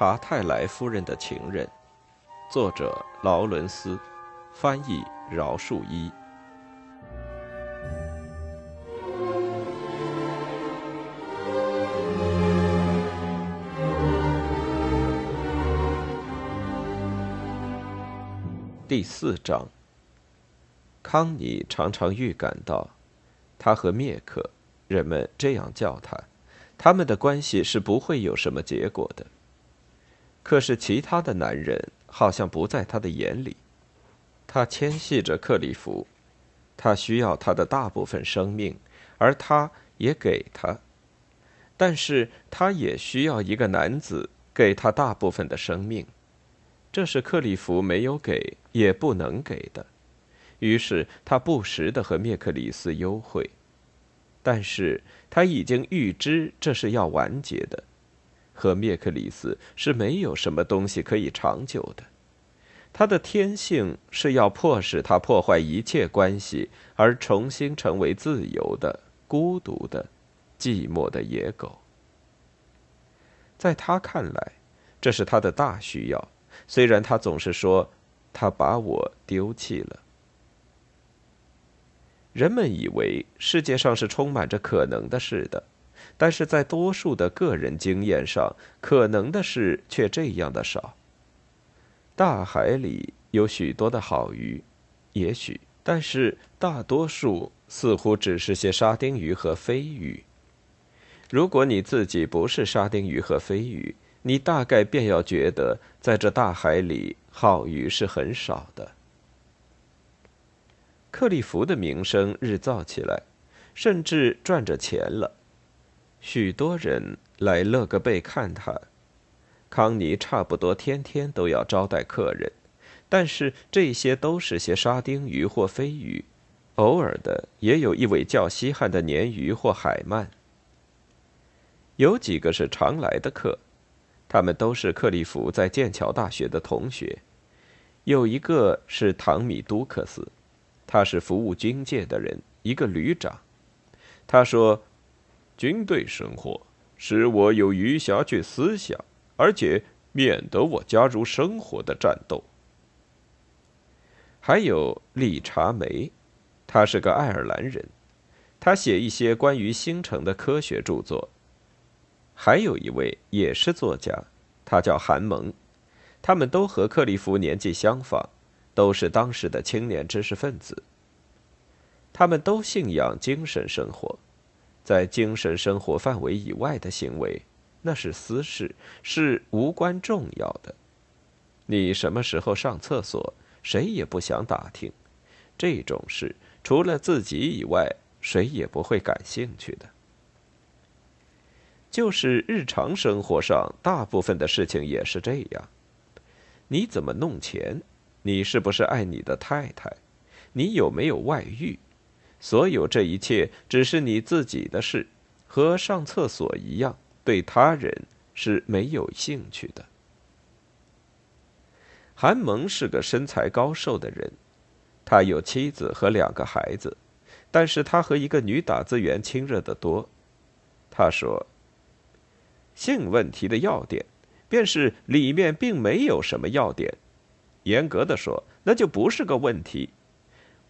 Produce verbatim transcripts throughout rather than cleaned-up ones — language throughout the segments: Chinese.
查泰莱夫人的情人，作者劳伦斯，翻译饶树一。第四章，康妮常常预感到，他和灭克，人们这样叫他，他们的关系是不会有什么结果的。可是其他的男人好像不在他的眼里。他牵系着克里夫，他需要他的大部分生命，而他也给他。但是他也需要一个男子给他大部分的生命，这是克里夫没有给也不能给的。于是他不时地和灭克里斯幽会，但是他已经预知这是要完结的。和灭克里斯是没有什么东西可以长久的，他的天性是要迫使他破坏一切关系，而重新成为自由的、孤独的、寂寞的野狗。在他看来，这是他的大需要，虽然他总是说，他把我丢弃了。人们以为世界上是充满着可能的事的，但是在多数的个人经验上，可能的事却这样的少。大海里有许多的好鱼，也许，但是大多数似乎只是些沙丁鱼和飞鱼。如果你自己不是沙丁鱼和飞鱼，你大概便要觉得在这大海里好鱼是很少的。克利夫的名声日造起来，甚至赚着钱了。许多人来勒格贝看他，康妮差不多天天都要招待客人，但是这些都是些沙丁鱼或飞鱼，偶尔的也有一尾较稀罕的鲶鱼或海鳗。有几个是常来的客，他们都是克利夫在剑桥大学的同学。有一个是唐米都克斯，他是服务军界的人，一个旅长。他说，军队生活使我有余暇去思想，而且免得我加入生活的战斗。还有理查梅，他是个爱尔兰人，他写一些关于星辰的科学著作。还有一位也是作家，他叫韩蒙。他们都和克利夫年纪相仿，都是当时的青年知识分子。他们都信仰精神生活，在精神生活范围以外的行为，那是私事，是无关重要的。你什么时候上厕所，谁也不想打听。这种事，除了自己以外，谁也不会感兴趣的。就是日常生活上，大部分的事情也是这样。你怎么弄钱？你是不是爱你的太太？你有没有外遇？所有这一切只是你自己的事，和上厕所一样，对他人是没有兴趣的。韩蒙是个身材高瘦的人，他有妻子和两个孩子，但是他和一个女打字员亲热得多。他说，性问题的要点，便是里面并没有什么要点。严格的说，那就不是个问题。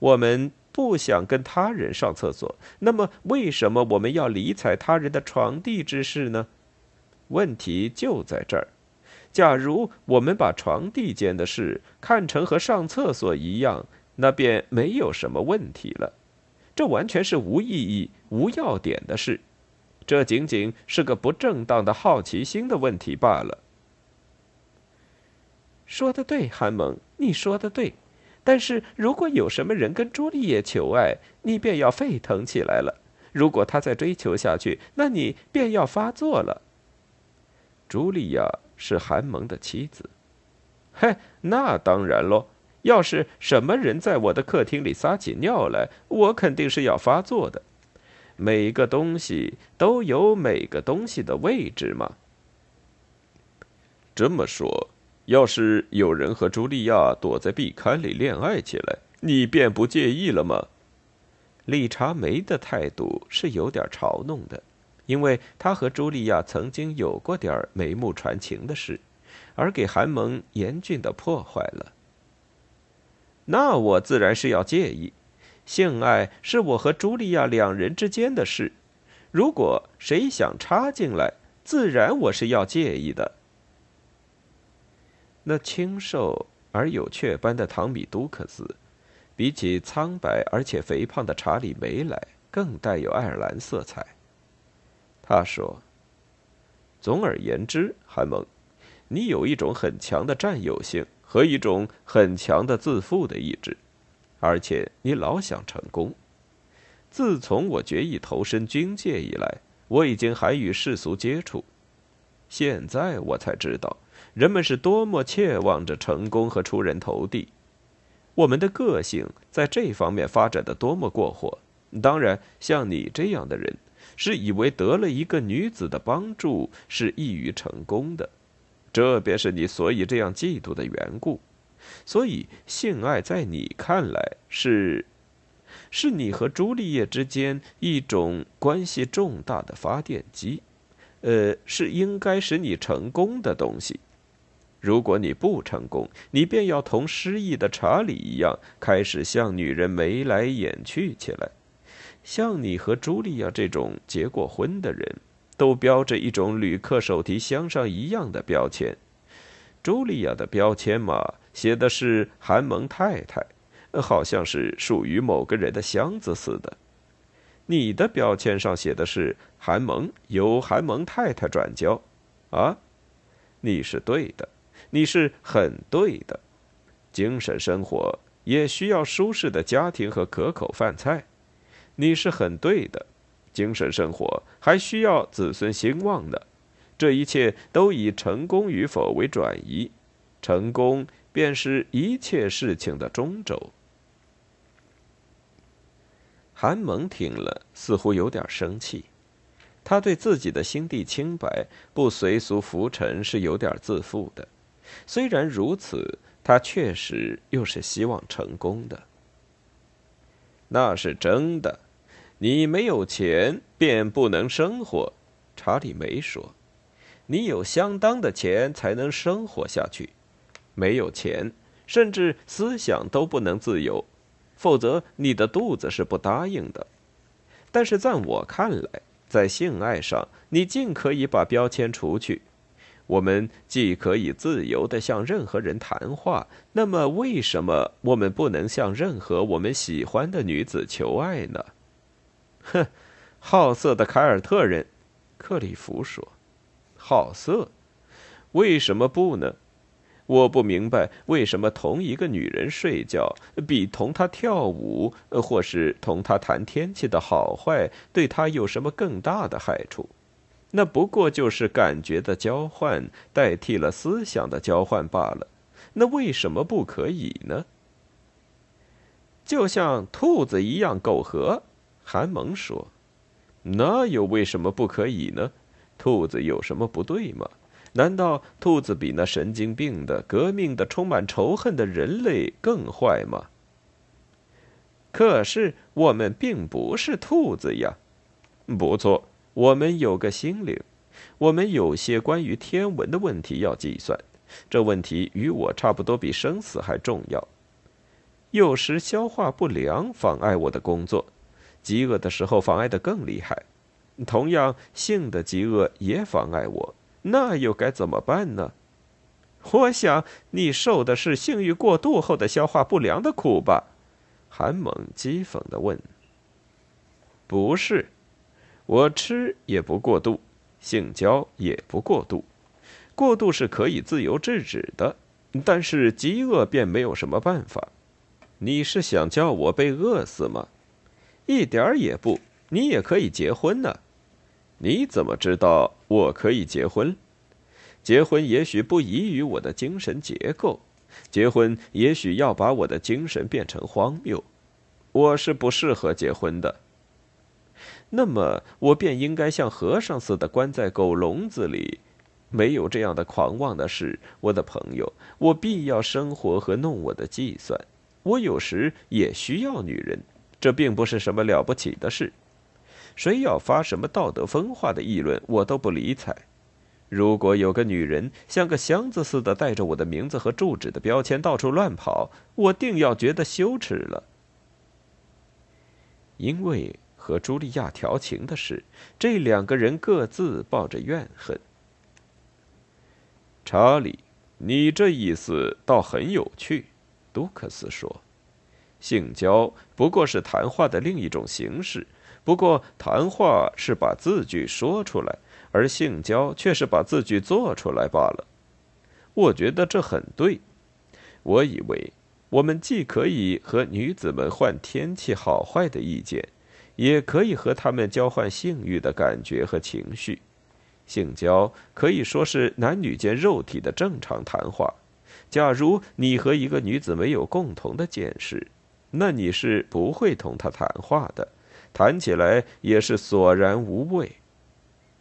我们不想跟他人上厕所，那么为什么我们要理睬他人的床地之事呢？问题就在这儿。假如我们把床地间的事看成和上厕所一样，那便没有什么问题了。这完全是无意义、无要点的事，这仅仅是个不正当的好奇心的问题罢了。说得对，韩蒙，你说得对。但是如果有什么人跟朱丽叶求爱，你便要沸腾起来了。如果他再追求下去，那你便要发作了。朱丽亚是韩蒙的妻子。嘿，那当然咯。要是什么人在我的客厅里撒起尿来，我肯定是要发作的。每个东西都有每个东西的位置嘛。这么说，要是有人和茱莉亚躲在壁龛里恋爱起来，你便不介意了吗？理查梅的态度是有点嘲弄的，因为他和茱莉亚曾经有过点眉目传情的事，而给韩蒙严峻的破坏了。那我自然是要介意，性爱是我和茱莉亚两人之间的事，如果谁想插进来，自然我是要介意的。那清瘦而有雀斑的唐米都克斯，比起苍白而且肥胖的查理梅来，更带有爱尔兰色彩。他说：“总而言之，韩蒙，你有一种很强的占有性和一种很强的自负的意志，而且你老想成功。自从我决意投身军界以来，我已经还与世俗接触。现在我才知道，人们是多么切望着成功和出人头地。我们的个性在这方面发展得多么过火！当然，像你这样的人，是以为得了一个女子的帮助是易于成功的，这便是你所以这样嫉妒的缘故。所以，性爱在你看来是，是你和朱丽叶之间一种关系重大的发电机，呃，是应该使你成功的东西。如果你不成功，你便要同失意的查理一样，开始向女人眉来眼去起来。像你和茱莉亚这种结过婚的人，都标着一种旅客手提箱上一样的标签。茱莉亚的标签嘛，写的是韩蒙太太，好像是属于某个人的箱子似的。你的标签上写的是韩蒙，由韩蒙太太转交。啊，你是对的，你是很对的。精神生活也需要舒适的家庭和可口饭菜。你是很对的，精神生活还需要子孙兴旺呢。这一切都以成功与否为转移，成功便是一切事情的中轴。韩蒙听了，似乎有点生气。他对自己的心地清白、不随俗浮沉是有点自负的。虽然如此，他确实又是希望成功的。那是真的，你没有钱便不能生活，查理梅说。你有相当的钱才能生活下去，没有钱，甚至思想都不能自由，否则你的肚子是不答应的。但是在我看来，在性爱上，你尽可以把标签除去，我们既可以自由地向任何人谈话，那么为什么我们不能向任何我们喜欢的女子求爱呢？哼，好色的凯尔特人，克里夫说。好色？为什么不呢？我不明白为什么同一个女人睡觉，比同她跳舞，或是同她谈天气的好坏，对她有什么更大的害处。那不过就是感觉的交换代替了思想的交换罢了，那为什么不可以呢？就像兔子一样苟合，韩蒙说。那又为什么不可以呢？兔子有什么不对吗？难道兔子比那神经病的、革命的、充满仇恨的人类更坏吗？可是我们并不是兔子呀。不错。我们有个心灵，我们有些关于天文的问题要计算，这问题与我差不多比生死还重要。有时消化不良妨碍我的工作，饥饿的时候妨碍得更厉害。同样，性的饥饿也妨碍我，那又该怎么办呢？我想你受的是性欲过度后的消化不良的苦吧？韩蒙讥讽地问。不是。我吃也不过度，性交也不过度，过度是可以自由制止的，但是饥饿便没有什么办法。你是想叫我被饿死吗？一点儿也不，你也可以结婚呢。你怎么知道我可以结婚？结婚也许不宜于我的精神结构，结婚也许要把我的精神变成荒谬，我是不适合结婚的。那么我便应该像和尚似的关在狗笼子里。没有这样的狂妄的事，我的朋友，我必要生活和弄我的计算。我有时也需要女人，这并不是什么了不起的事。谁要发什么道德风化的议论，我都不理睬。如果有个女人像个箱子似的带着我的名字和住址的标签到处乱跑，我定要觉得羞耻了。因为和茱莉亚调情的事，这两个人各自抱着怨恨。查理，你这意思倒很有趣，杜克斯说。性交不过是谈话的另一种形式，不过谈话是把字句说出来，而性交却是把字句做出来罢了。我觉得这很对。我以为我们既可以和女子们换天气好坏的意见，也可以和她们交换性欲的感觉和情绪。性交可以说是男女间肉体的正常谈话。假如你和一个女子没有共同的见识，那你是不会同她谈话的，谈起来也是索然无味。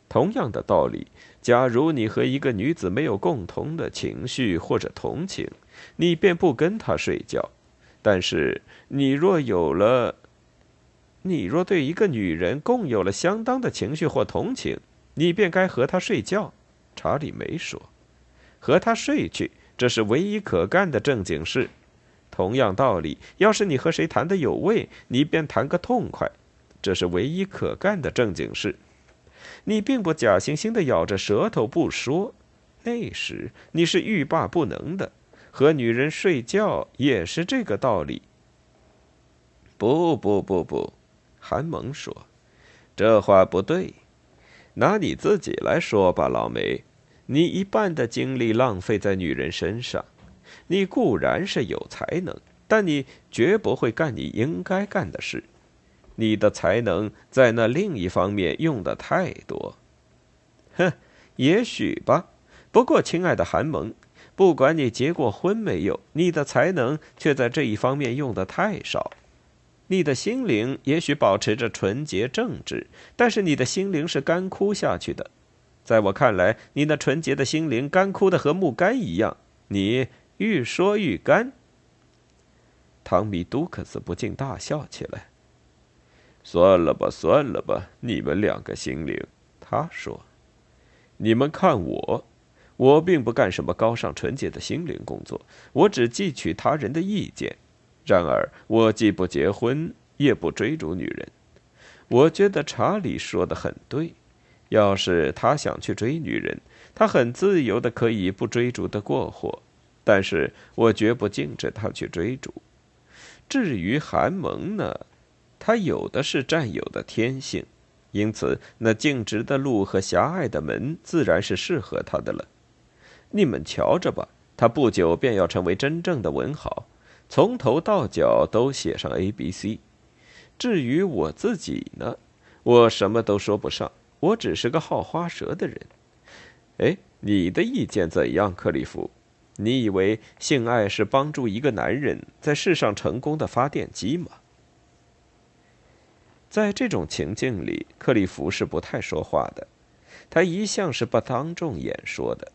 同样的道理，假如你和一个女子没有共同的情绪或者同情，你便不跟她睡觉。但是你若有了，你若对一个女人共有了相当的情绪或同情，你便该和她睡觉。查理梅说，和她睡去，这是唯一可干的正经事。同样道理，要是你和谁谈得有味，你便谈个痛快，这是唯一可干的正经事。你并不假惺惺地咬着舌头不说，那时你是欲罢不能的。和女人睡觉也是这个道理。不不不不，韩蒙说，这话不对。拿你自己来说吧，老梅，你一半的精力浪费在女人身上。你固然是有才能，但你绝不会干你应该干的事。你的才能在那另一方面用得太多。哼，也许吧。不过，亲爱的韩蒙，不管你结过婚没有，你的才能却在这一方面用得太少。你的心灵也许保持着纯洁正直，但是你的心灵是干枯下去的。在我看来，你那纯洁的心灵干枯的和木杆一样，你愈说愈干。汤米·杜克斯不禁大笑起来。算了吧，算了吧，你们两个心灵，他说。你们看我，我并不干什么高尚纯洁的心灵工作，我只汲取他人的意见。然而，我既不结婚，也不追逐女人。我觉得查理说得很对，要是他想去追女人，他很自由的可以不追逐的过活，但是我绝不禁止他去追逐。至于韩蒙呢？他有的是占有的天性，因此那径直的路和狭隘的门自然是适合他的了。你们瞧着吧，他不久便要成为真正的文豪，从头到脚都写上 A B C。 至于我自己呢，我什么都说不上，我只是个好花舌的人。哎，你的意见怎样，克利夫？你以为性爱是帮助一个男人在世上成功的发电机吗？在这种情境里，克利夫是不太说话的，他一向是不当众演说的，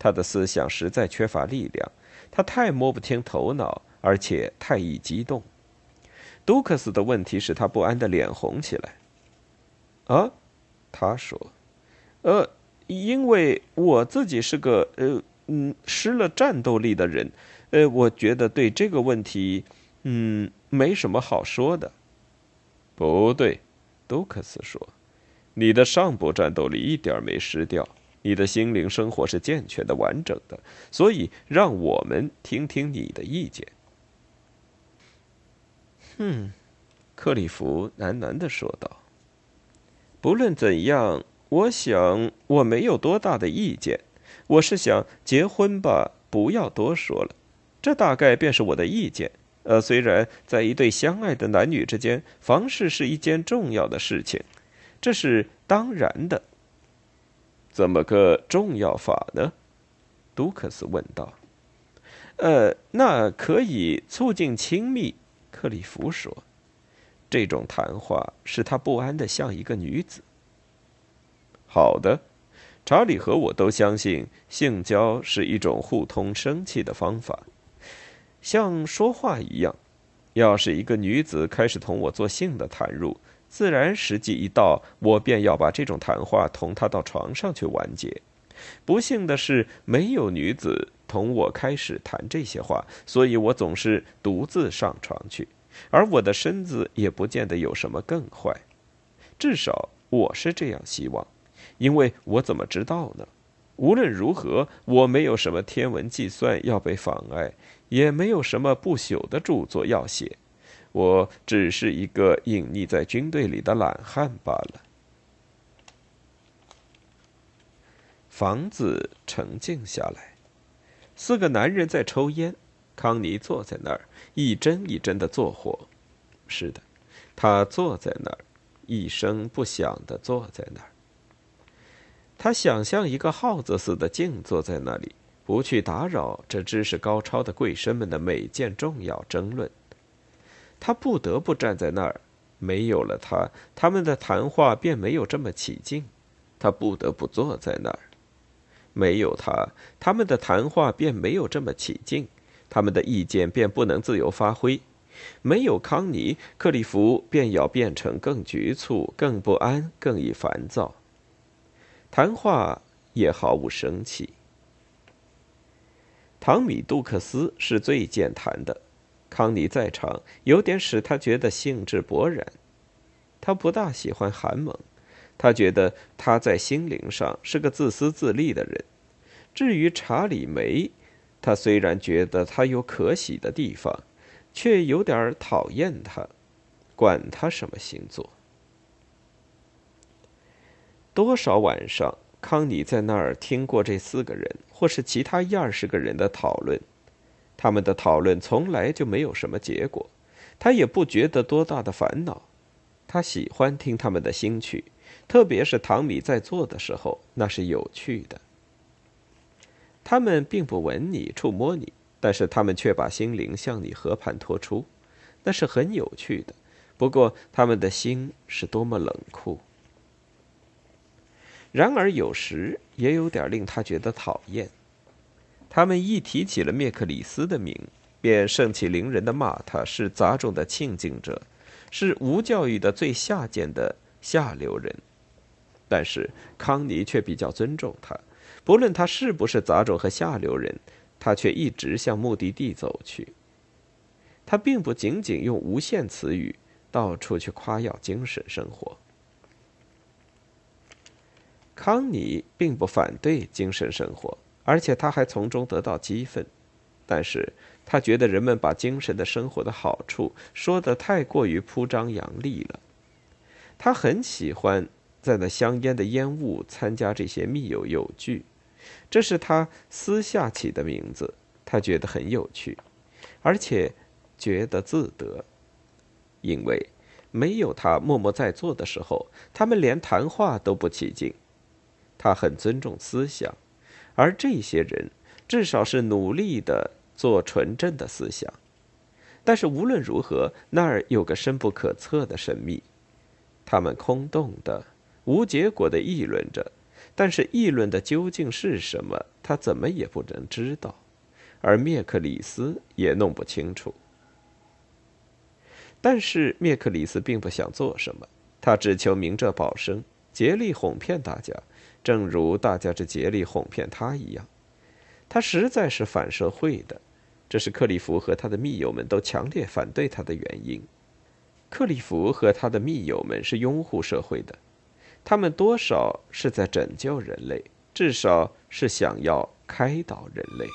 他的思想实在缺乏力量，他太摸不清头脑，而且太易激动。杜克斯的问题使他不安的脸红起来。啊，他说，呃，因为我自己是个呃嗯失了战斗力的人，呃，我觉得对这个问题，嗯，没什么好说的。不对，杜克斯说，你的上部战斗力一点没失掉，你的心灵生活是健全的、完整的，所以让我们听听你的意见。哼，克利夫喃喃地说道，不论怎样，我想我没有多大的意见，我是想结婚吧，不要多说了，这大概便是我的意见。呃，虽然在一对相爱的男女之间，房事是一件重要的事情，这是当然的。怎么个重要法呢？杜克斯问道。呃，那可以促进亲密，克利夫说。这种谈话使他不安的像一个女子。好的，查理和我都相信，性交是一种互通生气的方法。像说话一样，要是一个女子开始同我做性的谈入，自然时机一到，我便要把这种谈话同她到床上去完结，不幸的是，没有女子同我开始谈这些话，所以我总是独自上床去，而我的身子也不见得有什么更坏。至少我是这样希望，因为我怎么知道呢？无论如何，我没有什么天文计算要被妨碍，也没有什么不朽的著作要写，我只是一个隐匿在军队里的懒汉罢了。房子沉静下来，四个男人在抽烟，康妮坐在那儿，一针一针的做火。是的，他坐在那儿，一声不响的坐在那儿。他想象一个耗子似的静坐在那里，不去打扰这知识高超的贵绅们的每件重要争论。他不得不站在那儿，没有了他，他们的谈话便没有这么起劲。他不得不坐在那儿，没有他，他们的谈话便没有这么起劲，他们的意见便不能自由发挥。没有康妮，克利夫便要变成更局促、更不安、更易烦躁。谈话也毫无生气。唐米·杜克斯是最健谈的，康妮在场有点使他觉得兴致勃然。他不大喜欢寒蒙，他觉得他在心灵上是个自私自利的人。至于查理梅，他虽然觉得他有可喜的地方，却有点讨厌他，管他什么星座。多少晚上，康妮在那儿听过这四个人或是其他一二十个人的讨论，他们的讨论从来就没有什么结果，他也不觉得多大的烦恼。他喜欢听他们的新曲，特别是唐米在座的时候，那是有趣的。他们并不吻你、触摸你，但是他们却把心灵向你和盘托出，那是很有趣的。不过他们的心是多么冷酷。然而有时也有点令他觉得讨厌，他们一提起了灭克里斯的名，便盛气凌人地骂他是杂种的亲近者，是无教育的最下贱的下流人。但是康妮却比较尊重他，不论他是不是杂种和下流人，他却一直向目的地走去。他并不仅仅用无限词语到处去夸耀精神生活。康妮并不反对精神生活，而且他还从中得到激愤，但是他觉得人们把精神的生活的好处说得太过于铺张扬丽了。他很喜欢在那香烟的烟雾参加这些密友友聚，这是他私下起的名字，他觉得很有趣，而且觉得自得，因为没有他默默在座的时候，他们连谈话都不起劲。他很尊重思想，而这些人至少是努力地做纯正的思想。但是无论如何，那儿有个深不可测的神秘。他们空洞的、无结果的议论着，但是议论的究竟是什么，他怎么也不能知道，而灭克里斯也弄不清楚。但是灭克里斯并不想做什么，他只求明哲保身，竭力哄骗大家，正如大家是竭力哄骗他一样。他实在是反社会的，这是克利夫和他的密友们都强烈反对他的原因。克利夫和他的密友们是拥护社会的，他们多少是在拯救人类，至少是想要开导人类。